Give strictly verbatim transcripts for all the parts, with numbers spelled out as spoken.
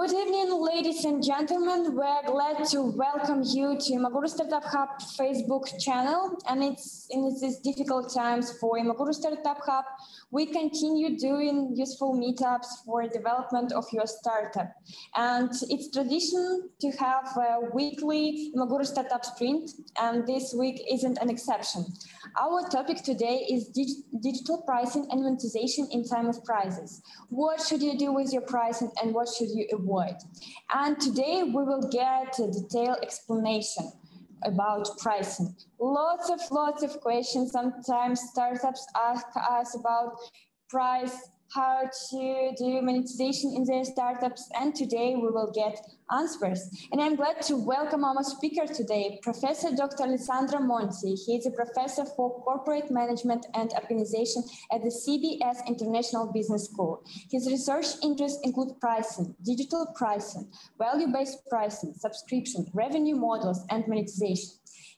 Good evening, ladies and gentlemen. We're glad to welcome you to Imaguru Startup Hub Facebook channel. And it's in these difficult times for Imaguru Startup Hub, we continue doing useful meetups for development of your startup. And it's tradition to have a weekly Imaguru Startup Sprint, and this week isn't an exception. Our topic today is dig digital pricing and monetization in time of crisis. What should you do with your pricing and what should you avoid? And today we will get a detailed explanation about pricing. Lots of lots of questions. Sometimes startups ask us about price, how to do monetization in their startups, and today we will get answers. And I'm glad to welcome our speaker today, Professor Doctor Alessandro Monti. He is a professor for corporate management and organization at the C B S International Business School. His research interests include pricing, digital pricing, value-based pricing, subscription, revenue models, and monetization.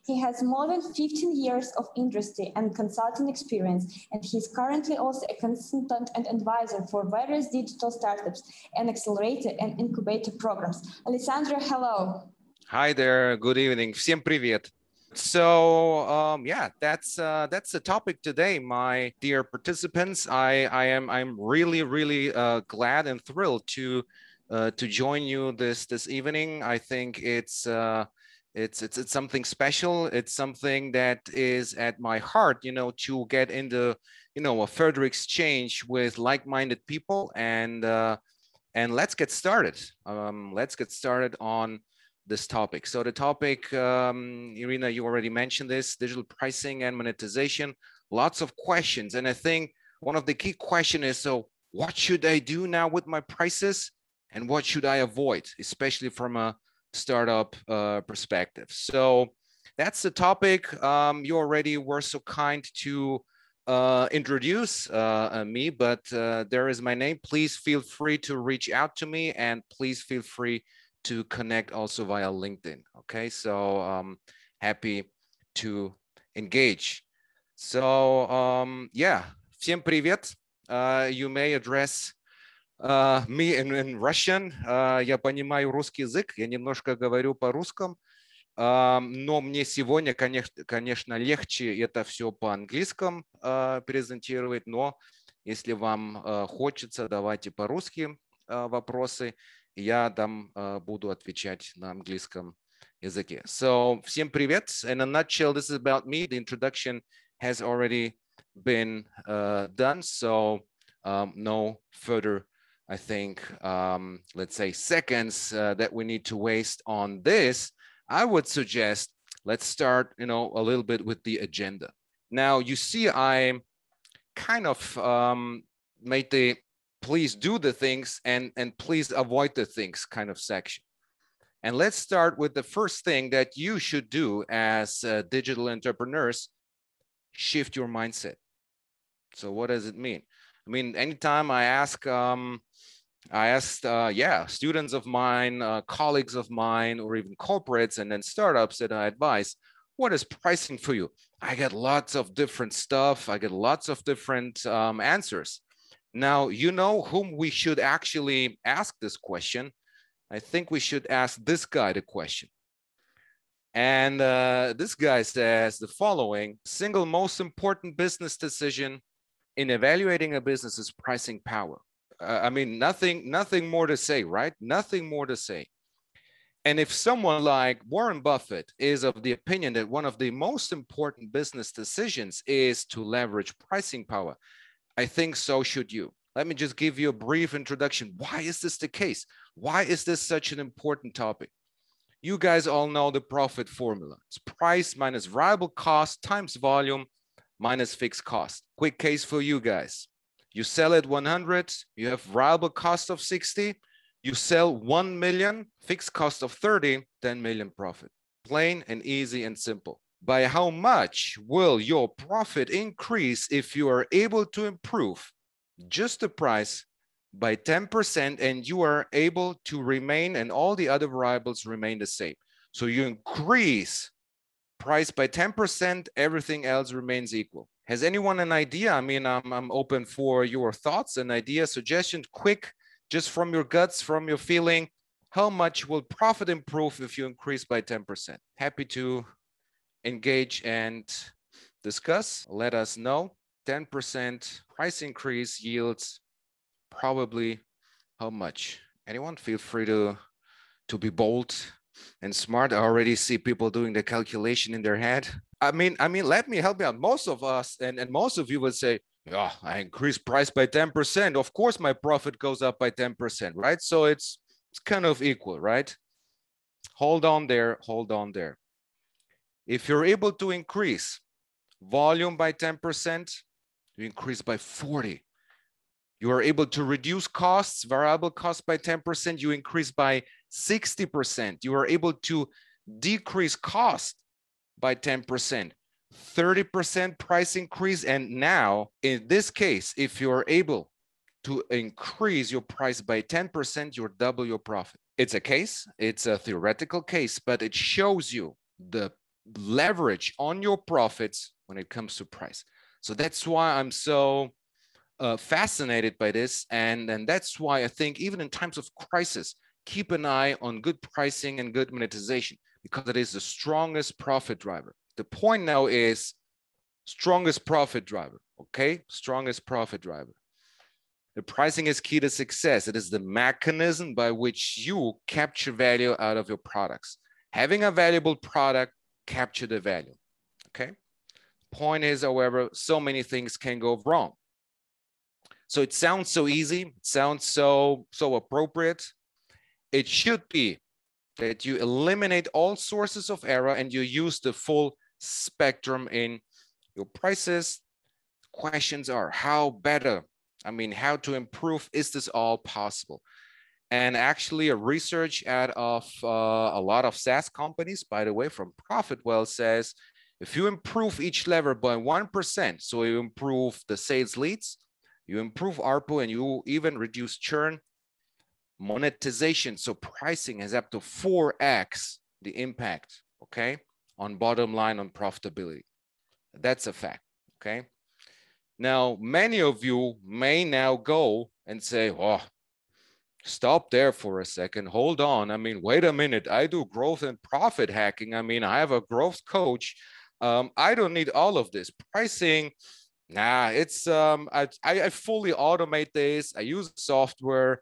He has more than fifteen years of industry and consulting experience, and he's currently also a consultant and advisor for various digital startups and accelerator and incubator programs. Alessandro, hello. Hi there. Good evening. Всем привет. So um, yeah, that's uh, that's the topic today, my dear participants. I I am I'm really really uh, glad and thrilled to uh, to join you this this evening. I think it's. Uh, It's, it's, it's something special. It's something that is at my heart, you know, to get into, you know, a further exchange with like-minded people. And, uh, and let's get started. Um, let's get started on this topic. So the topic, um, Irina, you already mentioned this, digital pricing and monetization, lots of questions. And I think one of the key questions is, so what should I do now with my prices and what should I avoid, especially from a startup uh, perspective. So that's the topic. Um, you already were so kind to uh, introduce uh, uh, me, but uh, there is my name. Please feel free to reach out to me, and please feel free to connect also via LinkedIn. Okay, so um, happy to engage. So um, yeah, всем привет. Uh, you may address Uh, me in, in Russian. Uh, я понимаю русский язык, я немножко говорю по-русски, uh, но мне сегодня, конечно, конечно, легче это все по-английскому uh, презентировать, но если вам uh, хочется, давайте по-русски uh, вопросы, я там uh, буду отвечать на английском языке. So, всем привет. In a nutshell, this is about me. The introduction has already been uh, done, so um, no further I think, um, let's say, seconds uh, that we need to waste on this. I would suggest let's start, you know, a little bit with the agenda. Now, you see, I kind of um, made the please do the things and, and please avoid the things kind of section. And let's start with the first thing that you should do as uh, digital entrepreneurs, shift your mindset. So what does it mean? I mean, anytime I ask, um, I asked, uh, yeah, students of mine, uh, colleagues of mine, or even corporates and then startups that I advise, what is pricing for you? I get lots of different stuff. I get lots of different um, answers. Now, you know whom we should actually ask this question. I think we should ask this guy the question. And uh, this guy says the following: single most important business decision in evaluating a business is pricing power. Uh, I mean, nothing, nothing more to say, right? Nothing more to say. And if someone like Warren Buffett is of the opinion that one of the most important business decisions is to leverage pricing power, I think so should you. Let me just give you a brief introduction. Why is this the case? Why is this such an important topic? You guys all know the profit formula. It's price minus variable cost times volume minus fixed cost. Quick case for you guys. You sell at one hundred, you have variable cost of sixty, you sell one million, fixed cost of thirty, ten million profit. Plain and easy and simple. By how much will your profit increase if you are able to improve just the price by ten percent and you are able to remain and all the other variables remain the same? So you increase price by ten percent, everything else remains equal. Has anyone an idea? I mean, I'm, I'm open for your thoughts and ideas, suggestions, quick just from your guts, from your feeling, how much will profit improve if you increase by ten percent? Happy to engage and discuss. Let us know. ten percent price increase yields probably how much? Anyone? Feel free to, to be bold and smart. I already see people doing the calculation in their head. I mean, I mean, let me help you out. Most of us and, and most of you would say, yeah, I increased price by ten percent. Of course, my profit goes up by ten percent, right? So it's it's kind of equal, right? Hold on there, hold on there. If you're able to increase volume by ten percent, you increase by forty. You are able to reduce costs, variable costs by ten percent, you increase by sixty percent. You are able to decrease cost by ten percent, thirty percent price increase. And now in this case, if you're able to increase your price by ten percent, you'll double your profit. It's a case, it's a theoretical case, but it shows you the leverage on your profits when it comes to price. So that's why I'm so uh, fascinated by this. And, and that's why I think even in times of crisis, keep an eye on good pricing and good monetization, because it is the strongest profit driver. The point now is strongest profit driver, okay? Strongest profit driver. The pricing is key to success. It is the mechanism by which you capture value out of your products. Having a valuable product, capture the value, okay? Point is, however, so many things can go wrong. So it sounds so easy, it sounds so, so appropriate. It should be that you eliminate all sources of error and you use the full spectrum in your prices. Questions are how better, I mean, how to improve, is this all possible? And actually a research out of uh, a lot of SaaS companies, by the way, from ProfitWell says, if you improve each lever by one percent, so you improve the sales leads, you improve A R P U, and you even reduce churn, monetization, so pricing has up to four X the impact, okay, on bottom line, on profitability. That's a fact, okay? Now, many of you may now go and say, oh, stop there for a second, hold on. I mean, wait a minute, I do growth and profit hacking. I mean, I have a growth coach. Um, I don't need all of this. Pricing, nah, it's, um, I, I fully automate this. I use software.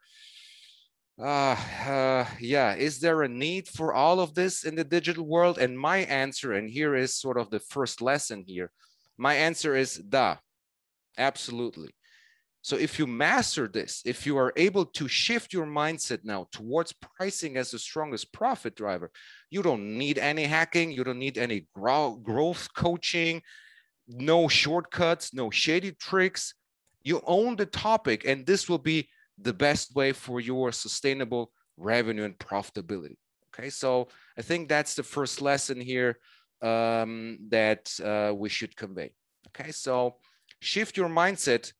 Uh, uh, yeah, is there a need for all of this in the digital world? And my answer, and here is sort of the first lesson here. My answer is da, absolutely. So if you master this, if you are able to shift your mindset now towards pricing as the strongest profit driver, you don't need any hacking, you don't need any grow- growth coaching, no shortcuts, no shady tricks. You own the topic, and this will be the best way for your sustainable revenue and profitability. Okay, so I think that's the first lesson here um, that uh, we should convey. Okay, so shift your mindset,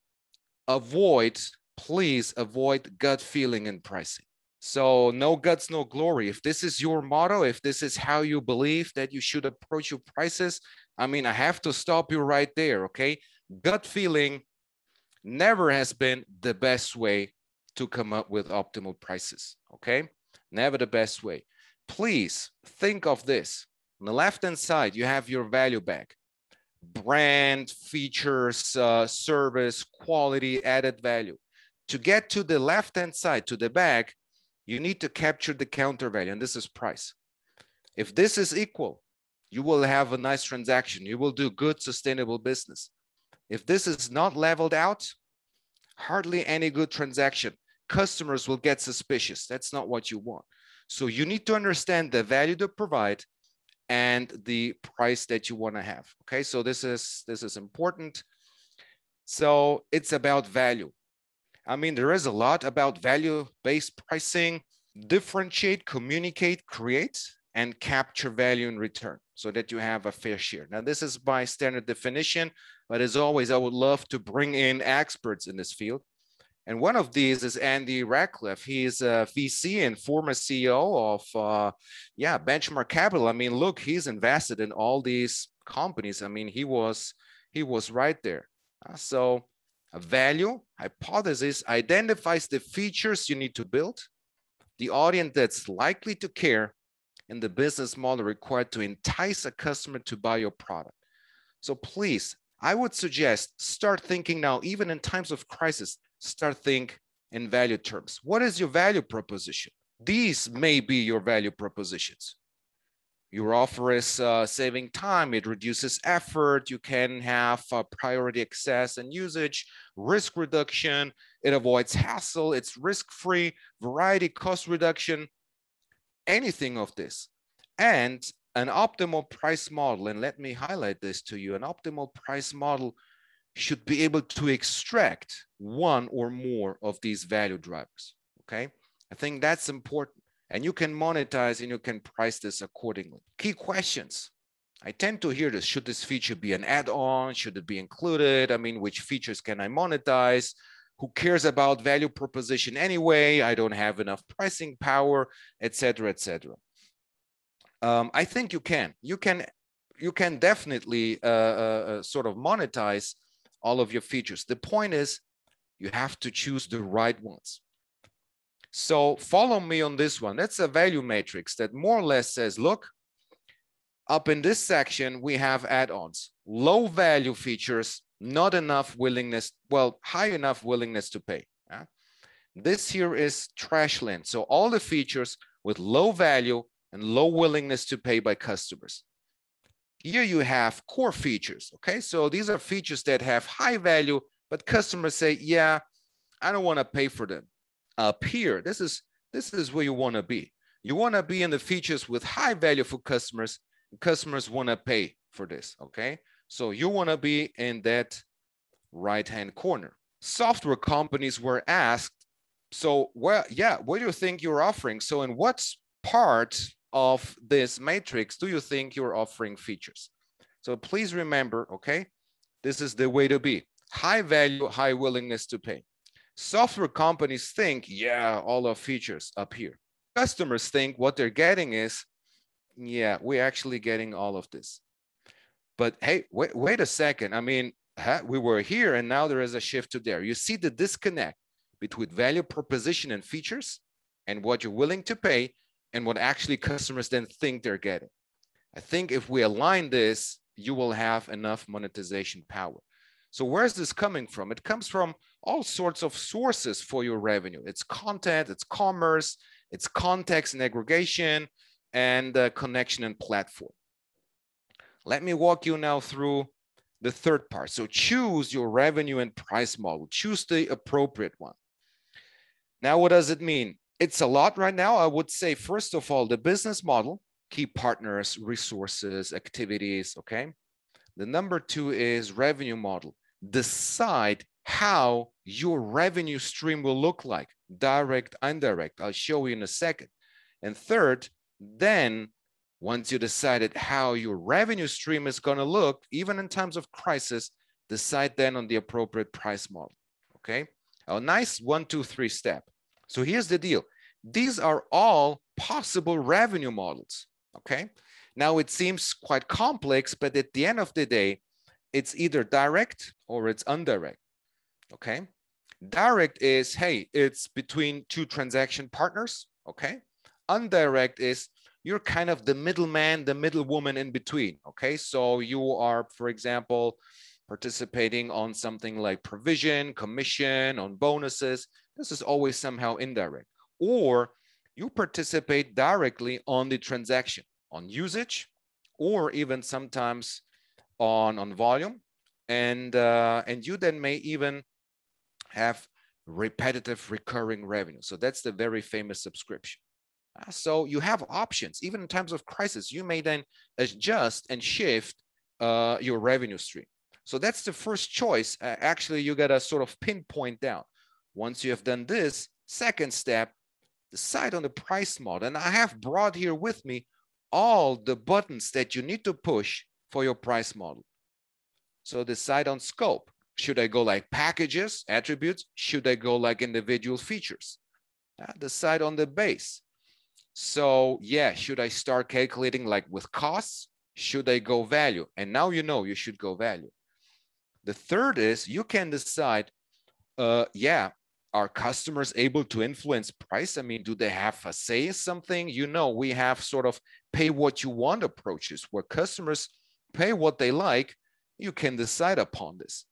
avoid, please avoid gut feeling in pricing. So no guts, no glory. If this is your motto, if this is how you believe that you should approach your prices, I mean, I have to stop you right there, okay? Gut feeling never has been the best way to come up with optimal prices, okay? Never the best way. Please think of this. On the left-hand side, you have your value bag. Brand, features, uh, service, quality, added value. To get to the left-hand side, to the bag, you need to capture the counter value, and this is price. If this is equal, you will have a nice transaction. You will do good, sustainable business. If this is not leveled out, hardly any good transaction. Customers will get suspicious. That's not what you want. So you need to understand the value to provide and the price that you want to have. Okay, so this is this is important. So it's about value. I mean, there is a lot about value-based pricing. Differentiate, communicate, create, and capture value in return so that you have a fair share. Now, this is by standard definition, but as always, I would love to bring in experts in this field. And one of these is Andy Rackleff. He is a V C and former C E O of, uh, yeah, Benchmark Capital. I mean, look, he's invested in all these companies. I mean, he was he was right there. So A value hypothesis identifies the features you need to build, the audience that's likely to care, and the business model required to entice a customer to buy your product. So please, I would suggest start thinking now, even in times of crisis, start think in value terms. What is your value proposition? These may be your value propositions. Your offer is uh, saving time, it reduces effort, you can have uh, priority access and usage, risk reduction, it avoids hassle, it's risk-free, variety, cost reduction, anything of this. And an optimal price model, and let me highlight this to you, an optimal price model should be able to extract one or more of these value drivers, okay? I think that's important. And you can monetize and you can price this accordingly. Key questions. I tend to hear this. Should this feature be an add-on? Should it be included? I mean, which features can I monetize? Who cares about value proposition anyway? I don't have enough pricing power, et cetera, et cetera. Um, I think you can. You can, you can definitely uh, uh, sort of monetize all of your features. The point is you have to choose the right ones. So follow me on this one. That's a value matrix that more or less says, look, up in this section, we have add-ons, low value features, not enough willingness, well, high enough willingness to pay. Yeah? This here is trash land. So all the features with low value and low willingness to pay by customers. Here you have core features, okay? So these are features that have high value, but customers say, yeah, I don't want to pay for them. Up here, this is this is where you want to be. You want to be in the features with high value for customers. Customers want to pay for this, okay? So you want to be in that right-hand corner. Software companies were asked, so well, yeah, what do you think you're offering? So in what part of this matrix do you think you're offering features? So please remember, okay, this is the way to be. High value, high willingness to pay. Software companies think, yeah, all our features up here. Customers think what they're getting is, yeah, we're actually getting all of this. But hey, wait, wait a second. I mean, we were here and now there is a shift to there. You see the disconnect between value proposition and features and what you're willing to pay and what actually customers then think they're getting. I think if we align this, you will have enough monetization power. So where's this coming from? It comes from all sorts of sources for your revenue. It's content, it's commerce, it's context and aggregation, and uh, connection and platform. Let me walk you now through the third part. So choose your revenue and price model. Choose the appropriate one. Now, what does it mean? It's a lot right now. I would say, first of all, the business model, key partners, resources, activities, okay? The number two is revenue model. Decide how your revenue stream will look like, direct, indirect. I'll show you in a second. And third, then once you decided how your revenue stream is going to look, even in times of crisis, decide then on the appropriate price model, okay? A nice one, two, three step. So here's the deal. These are all possible revenue models, okay? Now, it seems quite complex, but at the end of the day, it's either direct or it's indirect, okay? Direct is, hey, it's between two transaction partners, okay? Indirect is you're kind of the middleman, the middlewoman in between, okay? So you are, for example, participating on something like provision, commission, on bonuses. This is always somehow indirect. Or you participate directly on the transaction, on usage, or even sometimes on, on volume. And, uh, and you then may even have repetitive recurring revenue. So that's the very famous subscription. Uh, so you have options, even in times of crisis, you may then adjust and shift uh, your revenue stream. So that's the first choice. Uh, actually, you gotta sort of pinpoint down. Once you have done this, second step, decide on the price model. And I have brought here with me all the buttons that you need to push for your price model. So decide on scope. Should I go like packages, attributes? Should I go like individual features? Uh, decide on the base. So yeah, should I start calculating like with costs? Should I go value? And now you know you should go value. The third is you can decide uh, yeah, are customers able to influence price? I mean, do they have a say in something? You know, we have sort of pay what you want approaches where customers pay what they like. You can decide upon this.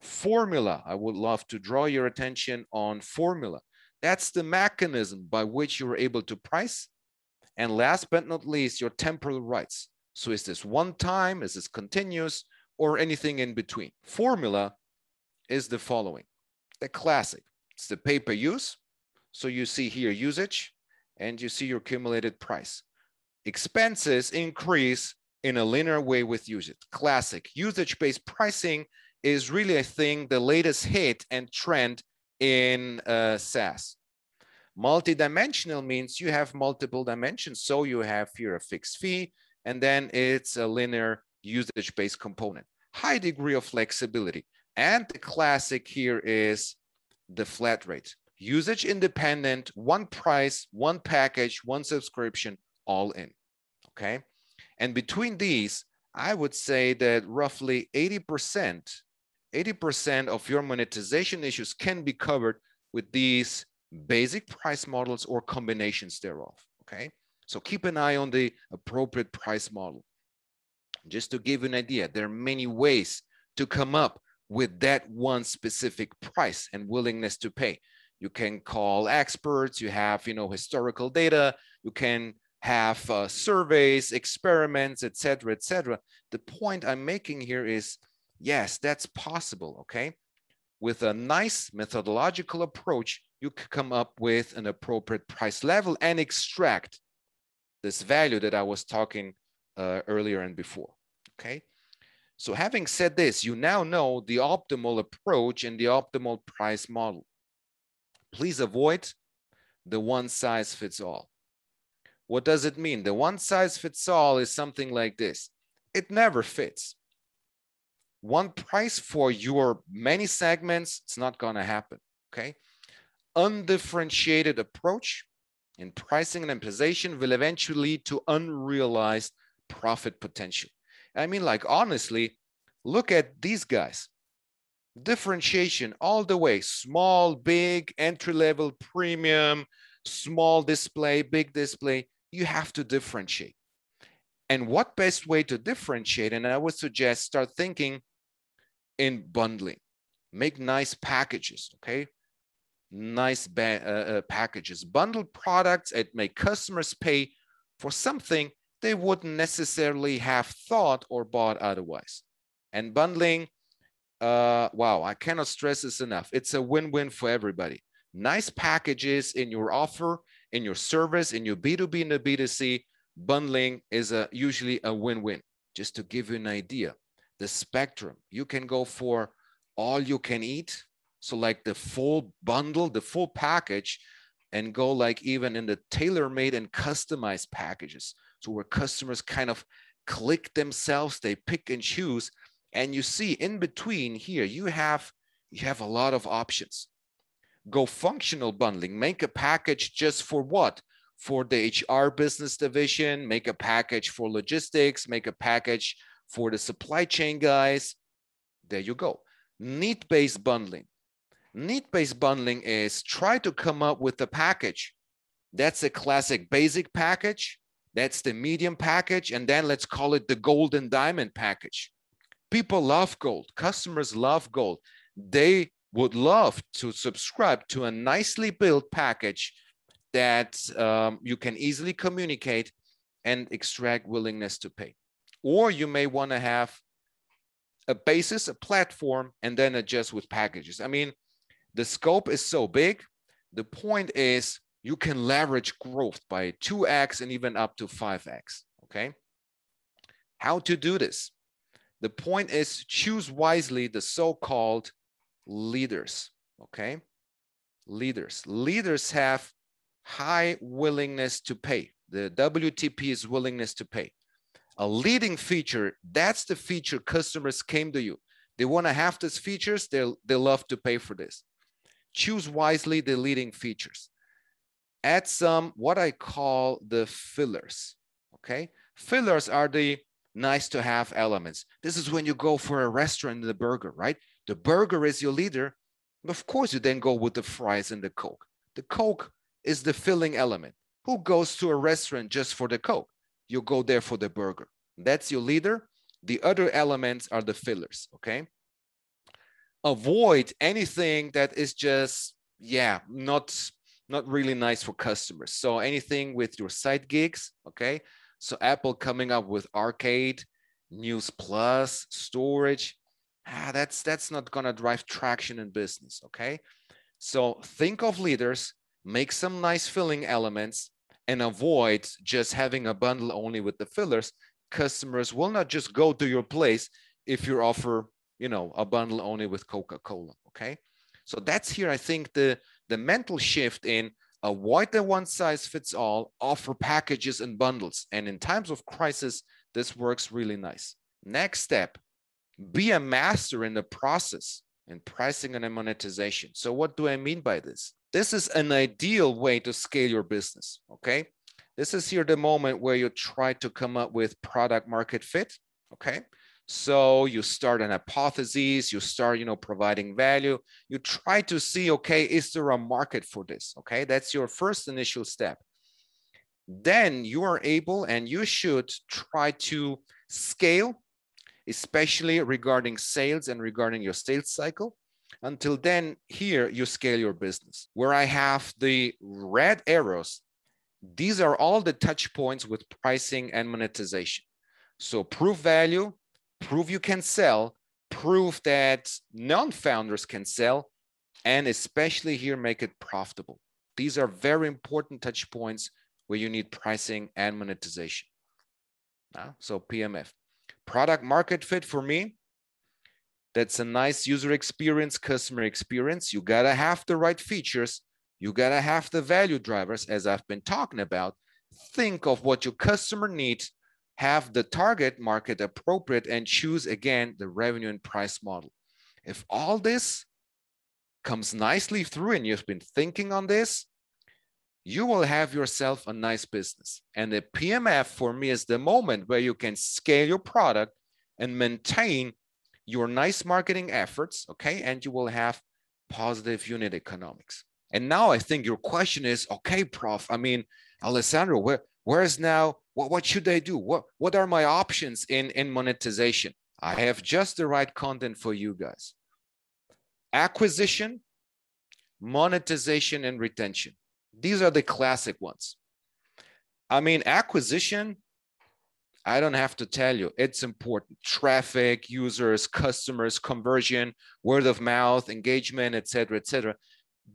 Formula, I would love to draw your attention on formula. That's the mechanism by which you're able to price. And last but not least, your temporal rights. So is this one time, is this continuous, or anything in between? Formula is the following, the classic. It's the pay per use. So you see here usage and you see your accumulated price. Expenses increase in a linear way with usage. Classic usage-based pricing is really, I think, the latest hit and trend in uh, SaaS. Multidimensional means you have multiple dimensions. So you have here a fixed fee, and then it's a linear usage-based component. High degree of flexibility. And the classic here is the flat rate. Usage independent, one price, one package, one subscription, all in, okay? And between these, I would say that roughly eighty percent, eighty percent of your monetization issues can be covered with these basic price models or combinations thereof, okay? So keep an eye on the appropriate price model. Just to give you an idea, there are many ways to come up with that one specific price and willingness to pay. You can call experts, you have, you know, historical data, you can have uh, surveys, experiments, et cetera, et cetera. The point I'm making here is, yes, that's possible, okay? With a nice methodological approach, you can come up with an appropriate price level and extract this value that I was talking uh, earlier and before, okay? So having said this, you now know the optimal approach and the optimal price model. Please avoid the one size fits all. What does it mean? The one size fits all is something like this. It never fits. One price for your many segments, it's not gonna happen, okay? Undifferentiated approach in pricing and imposition will eventually lead to unrealized profit potential. I mean, like, honestly, look at these guys. Differentiation all the way. Small, big, entry-level, premium, small display, big display. You have to differentiate. And what best way to differentiate? And I would suggest start thinking in bundling. Make nice packages, okay? Nice ba- uh, packages. Bundle products and make customers pay for something they wouldn't necessarily have thought or bought otherwise. And bundling, uh, wow, I cannot stress this enough. It's a win-win for everybody. Nice packages in your offer, in your service, in your B two B and the B two C, bundling is a, usually a win-win. Just to give you an idea, the spectrum, you can go for all you can eat. So like the full bundle, the full package, and go like even in the tailor-made and customized packages. So where customers kind of click themselves, they pick and choose. And you see in between here, you have, you have a lot of options. Go functional bundling, make a package just for what? For the H R business division, make a package for logistics, make a package for the supply chain guys. There you go. Need-based bundling. Need-based bundling is try to come up with a package. That's a classic basic package. That's the medium package. And then let's call it the gold and diamond package. People love gold. Customers love gold. They would love to subscribe to a nicely built package that um, you can easily communicate and extract willingness to pay. Or you may want to have a basis, a platform, and then adjust with packages. I mean, the scope is so big. The point is, you can leverage growth by two X and even up to five X, okay? How to do this? The point is choose wisely the so-called leaders, okay? Leaders. Leaders have high willingness to pay. The W T P is willingness to pay. A leading feature, that's the feature customers came to you. They wanna have these features, they they love to pay for this. Choose wisely the leading features. Add some, what I call the fillers, okay? Fillers are the nice to have elements. This is when you go for a restaurant and the burger, right? The burger is your leader, Of course, you then go with the fries and the Coke. The Coke is the filling element. Who goes to a restaurant just for the Coke? You go there for the burger. That's your leader. The other elements are the fillers, okay? Avoid anything that is just, yeah, not, not really nice for customers. So anything with your side gigs, okay? So Apple coming up with Arcade, News Plus, Storage, ah, that's, that's not gonna drive traction in business, okay? So think of leaders, make some nice filling elements, and avoid just having a bundle only with the fillers. Customers will not just go to your place if you offer, you know, a bundle only with Coca-Cola, okay? So that's here, I think, the, the mental shift in avoid the one-size-fits-all, offer packages and bundles. And in times of crisis, this works really nice. Next step, be a master in the process and pricing and monetization. So what do I mean by this? This is an ideal way to scale your business, okay? This is here the moment where you try to come up with product market fit, okay? So you start an hypothesis, you start, you know, providing value. You try to see, okay, is there a market for this? Okay, that's your first initial step. Then you are able and you should try to scale, especially regarding sales and regarding your sales cycle. Until then, here you scale your business. Where I have the red arrows, these are all the touch points with pricing and monetization. So prove value, prove you can sell, prove that non-founders can sell, and especially here, make it profitable. These are very important touch points where you need pricing and monetization. So P M F. Product market fit for me, that's a nice user experience, customer experience. You gotta have the right features. You gotta have the value drivers, as I've been talking about. Think of what your customer needs, have the target market appropriate, and choose again the revenue and price model. If all this comes nicely through and you've been thinking on this, you will have yourself a nice business. And the P M F for me is the moment where you can scale your product and maintain your nice marketing efforts, okay? And you will have positive unit economics. And now I think your question is, okay, Prof, I mean, Alessandro, where, where is now, What, what should I do? What, what are my options in, in monetization? I have just the right content for you guys. Acquisition, monetization, and retention. These are the classic ones. I mean, acquisition, I don't have to tell you, it's important. Traffic, users, customers, conversion, word of mouth, engagement, et cetera, et cetera.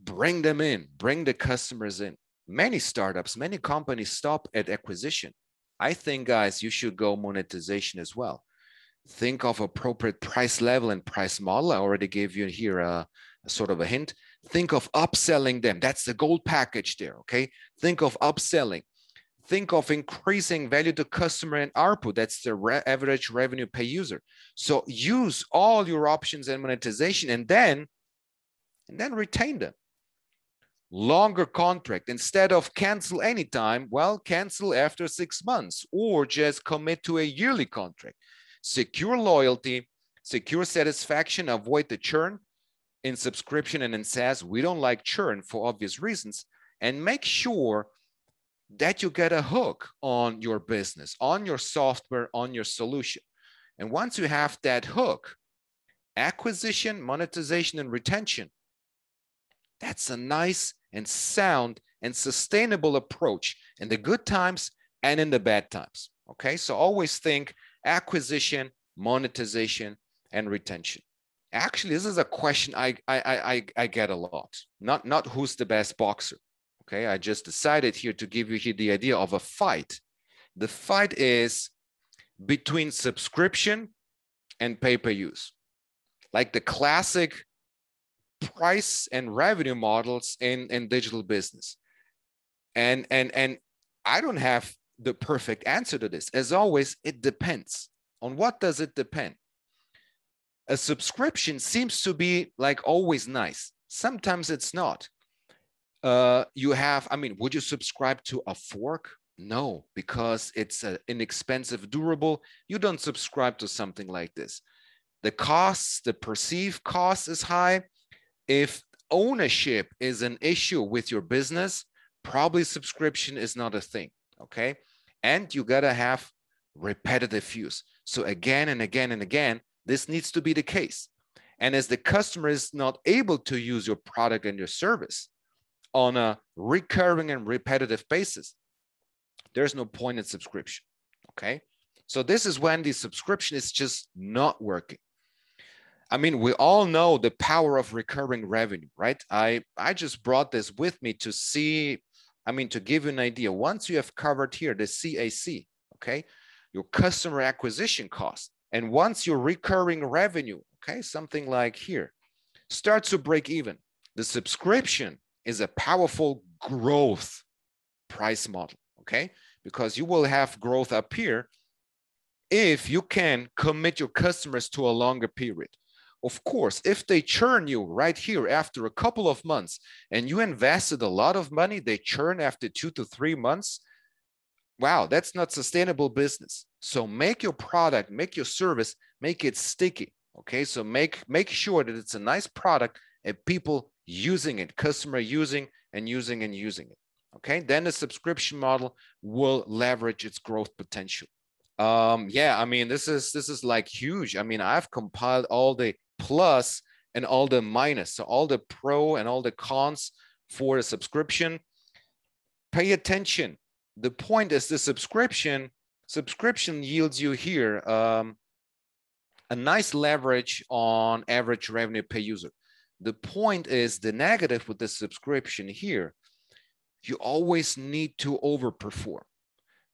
Bring them in, bring the customers in. Many startups, many companies stop at acquisition. I think, guys, you should go monetization as well. Think of appropriate price level and price model. I already gave you here a, a sort of a hint. Think of upselling them. That's the gold package there, okay? Think of upselling. Think of increasing value to customer and A R P U. That's the re- average revenue per user. So use all your options and monetization, and then, and then retain them. Longer contract, instead of cancel anytime, well, cancel after six months or just commit to a yearly contract. Secure loyalty, secure satisfaction, avoid the churn. In subscription and in SaaS, we don't like churn for obvious reasons. And make sure that you get a hook on your business, on your software, on your solution. And once you have that hook, acquisition, monetization, and retention, that's a nice and sound and sustainable approach in the good times and in the bad times, okay? So always think acquisition, monetization, and retention. Actually, this is a question I, I, I, I get a lot, not, not who's the best boxer, okay? I just decided here to give you here the idea of a fight. The fight is between subscription and pay-per-use, like the classic price and revenue models in, in digital business. And, and, and I don't have the perfect answer to this. As always, it depends. On what does it depend? A subscription seems to be like always nice. Sometimes it's not. Uh, you have, I mean, would you subscribe to a fork? No, because it's an inexpensive durable. You don't subscribe to something like this. The costs, the perceived cost is high. If ownership is an issue with your business, probably subscription is not a thing, okay? And you gotta have repetitive use. So again and again and again, this needs to be the case. And as the customer is not able to use your product and your service on a recurring and repetitive basis, there's no point in subscription, okay? So this is when the subscription is just not working. I mean, we all know the power of recurring revenue, right? I, I just brought this with me to see, I mean, to give you an idea. Once you have covered here the C A C, okay, your customer acquisition cost, and once your recurring revenue, okay, something like here, starts to break even, the subscription is a powerful growth price model, okay? Because you will have growth up here if you can commit your customers to a longer period. Of course, if they churn you right here after a couple of months and you invested a lot of money, they churn after two to three months. Wow, that's not sustainable business. So make your product, make your service, make it sticky. Okay, so make, make sure that it's a nice product and people using it, customer using and using and using it. Okay, then the subscription model will leverage its growth potential. Um, yeah, I mean, this is, this is like huge. I mean, I've compiled all the plus and all the minus. So all the pro and all the cons for a subscription. Pay attention. The point is the subscription, subscription yields you here um, a nice leverage on average revenue per user. The point is the negative with the subscription here, you always need to overperform.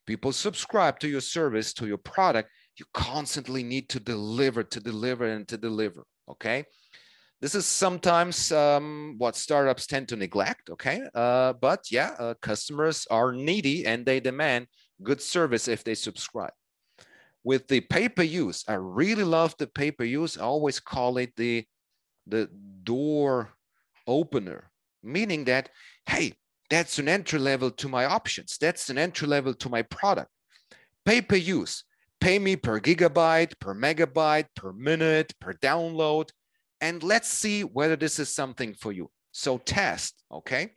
People subscribe to your service, to your product, you constantly need to deliver, to deliver and to deliver, okay? This is sometimes um, what startups tend to neglect, okay? Uh, but yeah, uh, customers are needy and they demand good service if they subscribe. With the pay-per-use, I really love the pay-per-use. I always call it the, the door opener, meaning that, hey, that's an entry level to my options. That's an entry level to my product. Pay per use. Pay me per gigabyte, per megabyte, per minute, per download. And let's see whether this is something for you. So test, okay?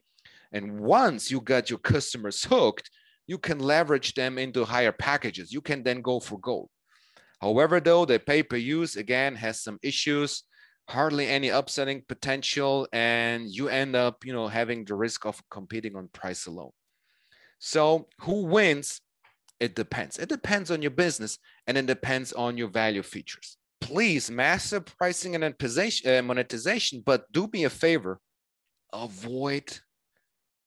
And once you got your customers hooked, you can leverage them into higher packages. You can then go for gold. However, though, the pay per use, again, has some issues. Hardly any upselling potential, and you end up, you know, having the risk of competing on price alone. So who wins? It depends. It depends on your business, and it depends on your value features. Please master pricing and monetization, but do me a favor, avoid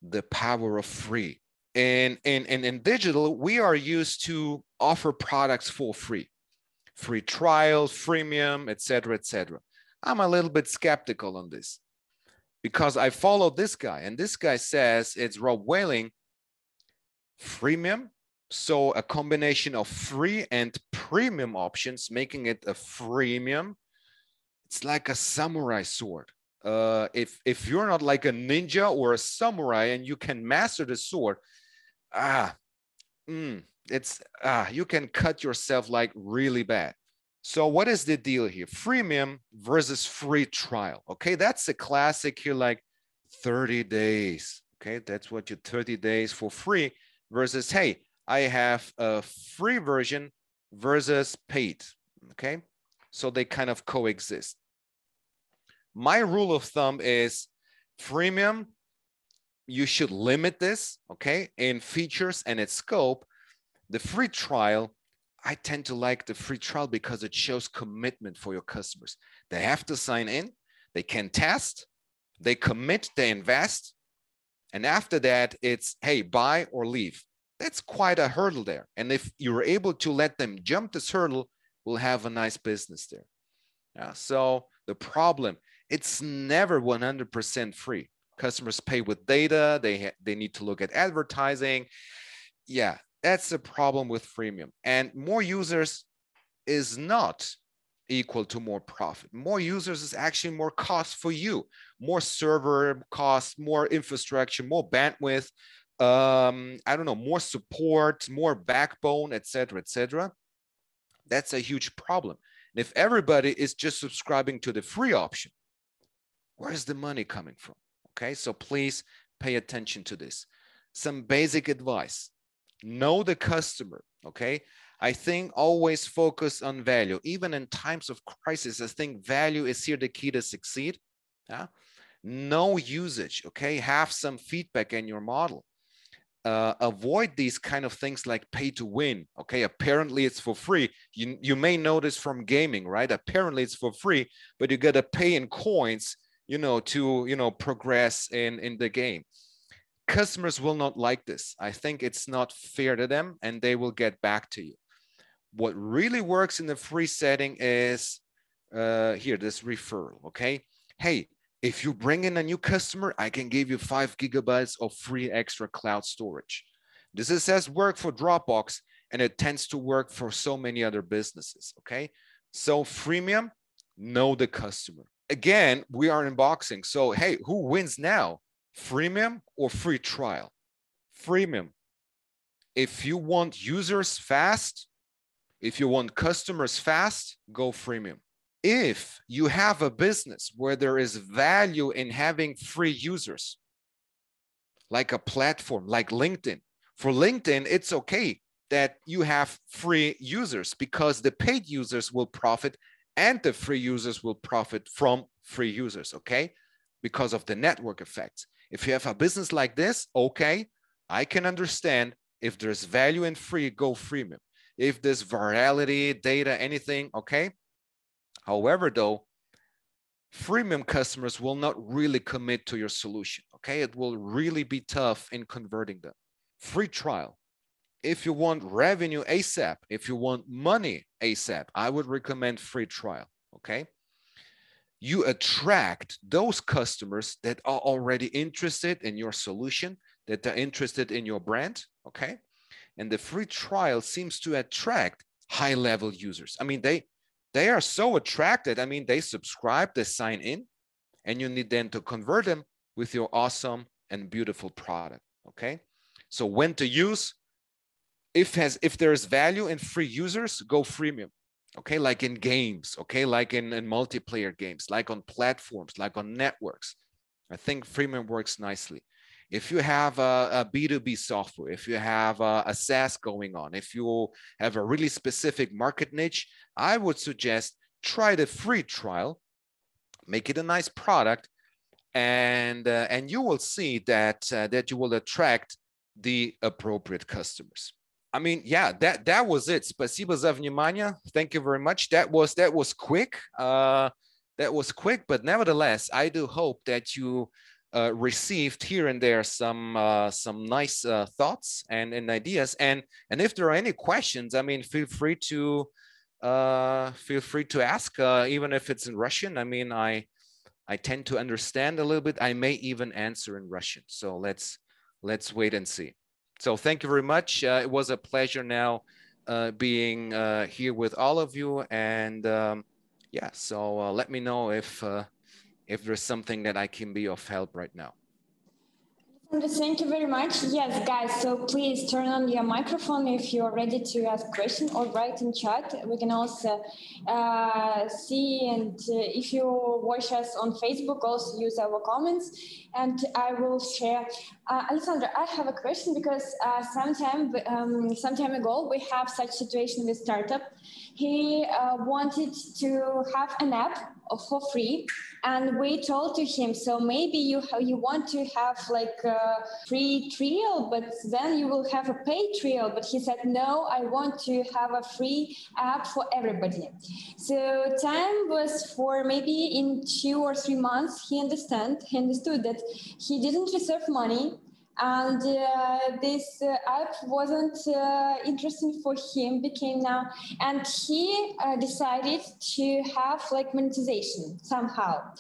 the power of free. And in, in, in digital, we are used to offer products for free, free trial, freemium, et cetera, et cetera. I'm a little bit skeptical on this because I follow this guy, and this guy says it's Rob Whaling, freemium. So a combination of free and premium options, making it a freemium. It's like a samurai sword. Uh, if, if you're not like a ninja or a samurai and you can master the sword, ah, mm, it's, ah, you can cut yourself like really bad. So what is the deal here? Freemium versus free trial, okay? That's a classic here, like thirty days, okay? That's what your thirty days for free versus, hey, I have a free version versus paid, okay? So they kind of coexist. My rule of thumb is freemium, you should limit this, okay? In features and its scope. The free trial, I tend to like the free trial because it shows commitment for your customers. They have to sign in, they can test, they commit, they invest. And after that, it's, hey, buy or leave. That's quite a hurdle there. And if you're able to let them jump this hurdle, we'll have a nice business there. Yeah, so the problem, it's never one hundred percent free. Customers pay with data, they, they need to look at advertising. Yeah. That's the problem with freemium. And more users is not equal to more profit. More users is actually more cost for you, more server costs, more infrastructure, more bandwidth, um, I don't know, more support, more backbone, et cetera, et cetera. That's a huge problem. And if everybody is just subscribing to the free option, Where is the money coming from? Okay, so please pay attention to this. Some basic advice. Know the customer, okay? I think always focus on value. Even in times of crisis, I think value is here the key to succeed. Yeah? No usage, okay? Have some feedback in your model. Uh, avoid these kind of things like pay to win, okay? Apparently it's for free. You, you may know this from gaming, right? Apparently it's for free, but you gotta pay in coins, you know, to, you know, progress in, in the game. Customers will not like this. I think it's not fair to them, and they will get back to you. What really works in the free setting is uh, here, this referral, okay? Hey, if you bring in a new customer, I can give you five gigabytes of free extra cloud storage. This is, has worked for Dropbox, and it tends to work for so many other businesses, okay? So freemium, know the customer. Again, we are in boxing. So hey, who wins now? Freemium or free trial? Freemium. If you want users fast, if you want customers fast, go freemium. If you have a business where there is value in having free users, like a platform, like LinkedIn. For LinkedIn, it's okay that you have free users because the paid users will profit and the free users will profit from free users, okay? Because of the network effects. If you have a business like this, okay, I can understand if there's value in free, go freemium. If there's virality, data, anything, okay. However, though, freemium customers will not really commit to your solution, okay? It will really be tough in converting them. Free trial. If you want revenue ASAP, if you want money ASAP, I would recommend free trial, okay? You attract those customers that are already interested in your solution, that are interested in your brand, okay? And the free trial seems to attract high-level users. I mean, they, they are so attracted. I mean, they subscribe, they sign in, and you need then to convert them with your awesome and beautiful product, okay? So when to use, if, has, if there is value in free users, go freemium. Okay, like in games, okay, like in, in multiplayer games, like on platforms, like on networks. I think freemium works nicely. If you have a, a B two B software, if you have a, a SaaS going on, if you have a really specific market niche, I would suggest try the free trial, make it a nice product, and uh, and you will see that uh, that you will attract the appropriate customers. I mean, yeah, that, that was it. Спасибо за внимание. Thank you very much. That was, that was quick. Uh, that was quick, but nevertheless, I do hope that you uh, received here and there some uh, some nice uh, thoughts and, and ideas. And and if there are any questions, I mean, feel free to uh, feel free to ask, uh, even if it's in Russian. I mean, I I tend to understand a little bit. I may even answer in Russian. So let's let's wait and see. So thank you very much. Uh, it was a pleasure now uh, being uh, here with all of you. And um, yeah, so uh, let me know if, uh, if there's something that I can be of help right now. Thank you very much. Yes, guys, so please turn on your microphone if you're ready to ask questions or write in chat. We can also uh, see, and uh, if you watch us on Facebook, also use our comments, and I will share. Uh, Alessandra, I have a question because uh, sometime, um, some time ago we have such situation with startup. He uh, wanted to have an app for free, and we told to him, so maybe you you want to have like a free trial, but then you will have a paid trial. But he said, no, I want to have a free app for everybody. So time was for maybe in two or three months. He understand, he understood that he didn't reserve money. And uh, this uh, app wasn't uh, interesting for him, became now, and he uh, decided to have like monetization somehow.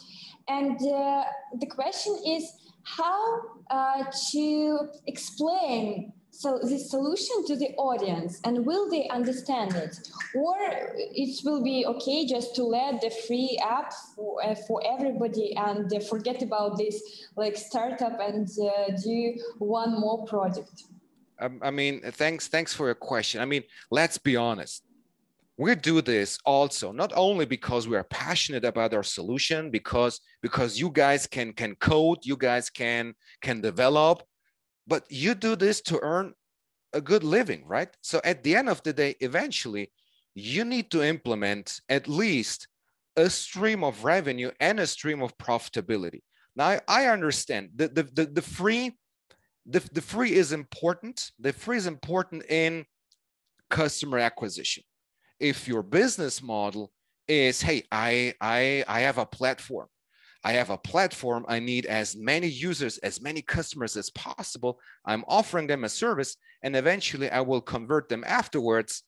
And uh, the question is how uh, to explain so this solution to the audience, and will they understand it, or it will be okay just to let the free app for, uh, for everybody and uh, forget about this like startup and uh, do one more project? Um, I mean, thanks, thanks for your question. I mean, let's be honest. we do this also, not only because we are passionate about our solution, because, because you guys can, can code, you guys can, can develop, but you do this to earn a good living, right? So at the end of the day, eventually, you need to implement at least a stream of revenue and a stream of profitability. Now, I understand that the, the, the free, the, the free is important. The free is important in customer acquisition. If your business model is, hey, I, I, I have a platform. I have a platform. I need as many users, as many customers as possible. I'm offering them a service and eventually I will convert them afterwards.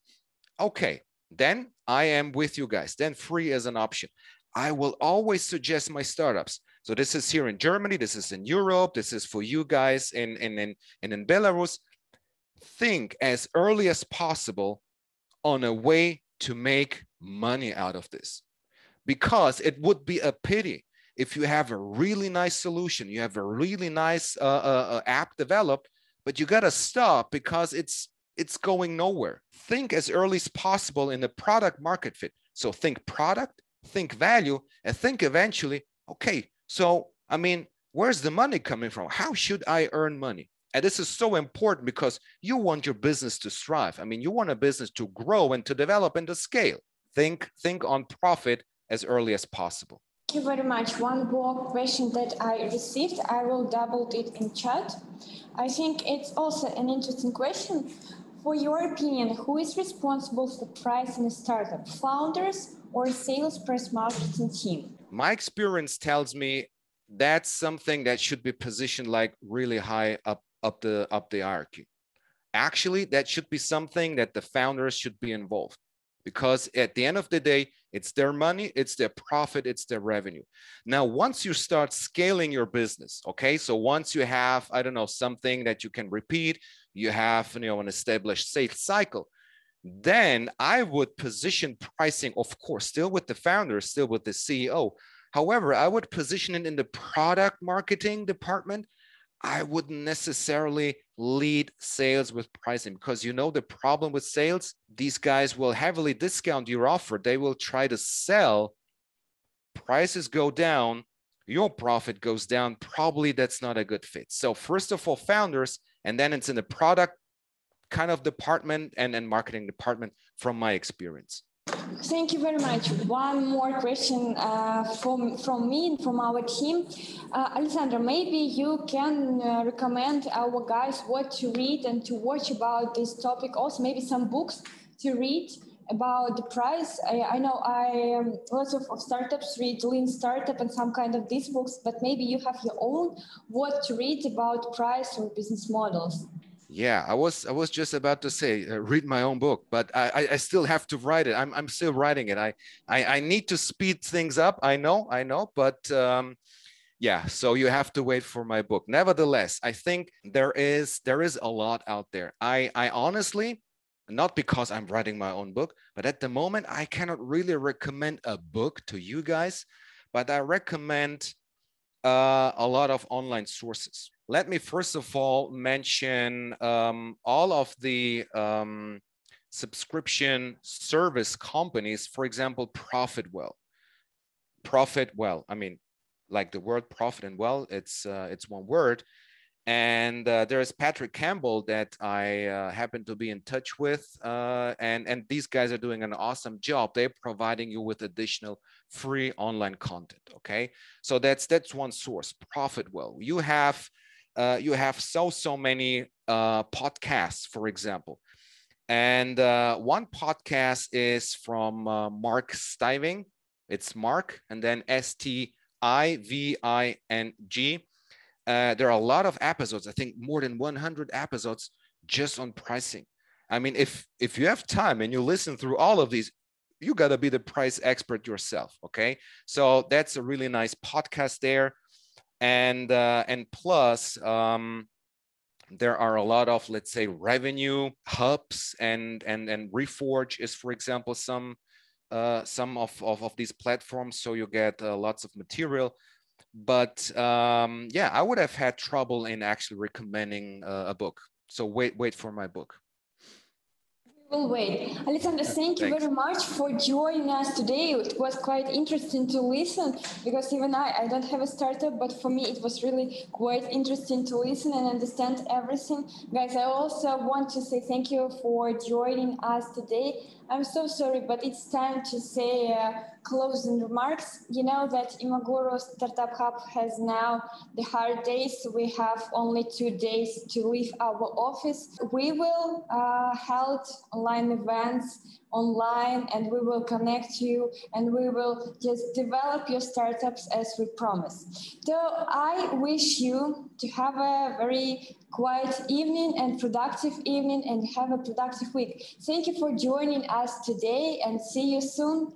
Okay, then I am with you guys. Then free is an option. I will always suggest my startups. So this is here in Germany. This is in Europe. This is for you guys in, in, in, in Belarus. Think as early as possible on a way to make money out of this, because it would be a pity if you have a really nice solution, you have a really nice uh, uh, app developed, but you got to stop because it's it's going nowhere. Think as early as possible in the product market fit. So think product, think value, and think eventually, okay, so, I mean, where's the money coming from? How should I earn money? And this is so important because you want your business to thrive. I mean, you want a business to grow and to develop and to scale. Think, think on profit as early as possible. Thank you very much. One more question that I received, I will double it in chat. I think it's also an interesting question. For your opinion, who is responsible for price in a startup, founders or sales press marketing team? My experience tells me that's something that should be positioned like really high up, up, the, up the hierarchy. Actually, that should be something that the founders should be involved. Because at the end of the day, it's their money, it's their profit, it's their revenue. Now, once you start scaling your business, okay, so once you have, I don't know, something that you can repeat, you have, you know, an established sales cycle, then I would position pricing, of course, still with the founder, still with the C E O. However, I would position it in the product marketing department. I wouldn't necessarily lead sales with pricing because you know the problem with sales, these guys will heavily discount your offer. They will try to sell, prices go down, your profit goes down. Probably that's not a good fit. So first of all, founders, and then it's in the product kind of department and then marketing department from my experience. Thank you very much. One more question uh, from, from me and from our team. Uh, Alessandro, maybe you can uh, recommend our guys what to read and to watch about this topic. Also, maybe some books to read about the price. I, I know I um, lots of, of startups read Lean Startup and some kind of these books, but maybe you have your own what to read about price or business models. Yeah, I was I was just about to say uh, read my own book, but I, I still have to write it. I'm I'm still writing it. I I, I need to speed things up. I know I know, but um, yeah. So you have to wait for my book. Nevertheless, I think there is there is a lot out there. I I honestly, not because I'm writing my own book, but at the moment I cannot really recommend a book to you guys, but I recommend uh, a lot of online sources. Let me first of all mention um, all of the um, subscription service companies, for example, ProfitWell. ProfitWell, I mean, like the word profit and well, it's, uh, it's one word. And uh, there is Patrick Campbell that I uh, happen to be in touch with. Uh, and, and these guys are doing an awesome job. They're providing you with additional free online content, okay? So that's, that's one source, ProfitWell. You have... Uh, you have so, so many uh, podcasts, for example. And uh, one podcast is from uh, Mark Stiving. It's Mark and then S T I V I N G. Uh, there are a lot of episodes, I think more than one hundred episodes just on pricing. I mean, if, if you have time and you listen through all of these, you got to be the price expert yourself, okay? So that's a really nice podcast there. And, uh, and plus, um, there are a lot of, let's say, revenue hubs and, and, and Reforge is, for example, some, uh, some of, of, of these platforms. So you get uh, lots of material. But um, yeah, I would have had trouble in actually recommending uh, a book. So wait, wait for my book. We'll wait. Alessandro, thank you Thanks. very much for joining us today. It was quite interesting to listen, because even I, I don't have a startup, but for me it was really quite interesting to listen and understand everything. Guys, I also want to say thank you for joining us today. I'm so sorry, but it's time to say uh, closing remarks. You know that Imaguru Startup Hub has now the hard days. We have only two days to leave our office. We will uh, hold online events online, and we will connect you, and we will just develop your startups as we promised. So I wish you to have a very quiet evening and productive evening, and have a productive week. Thank you for joining us today, and see you soon.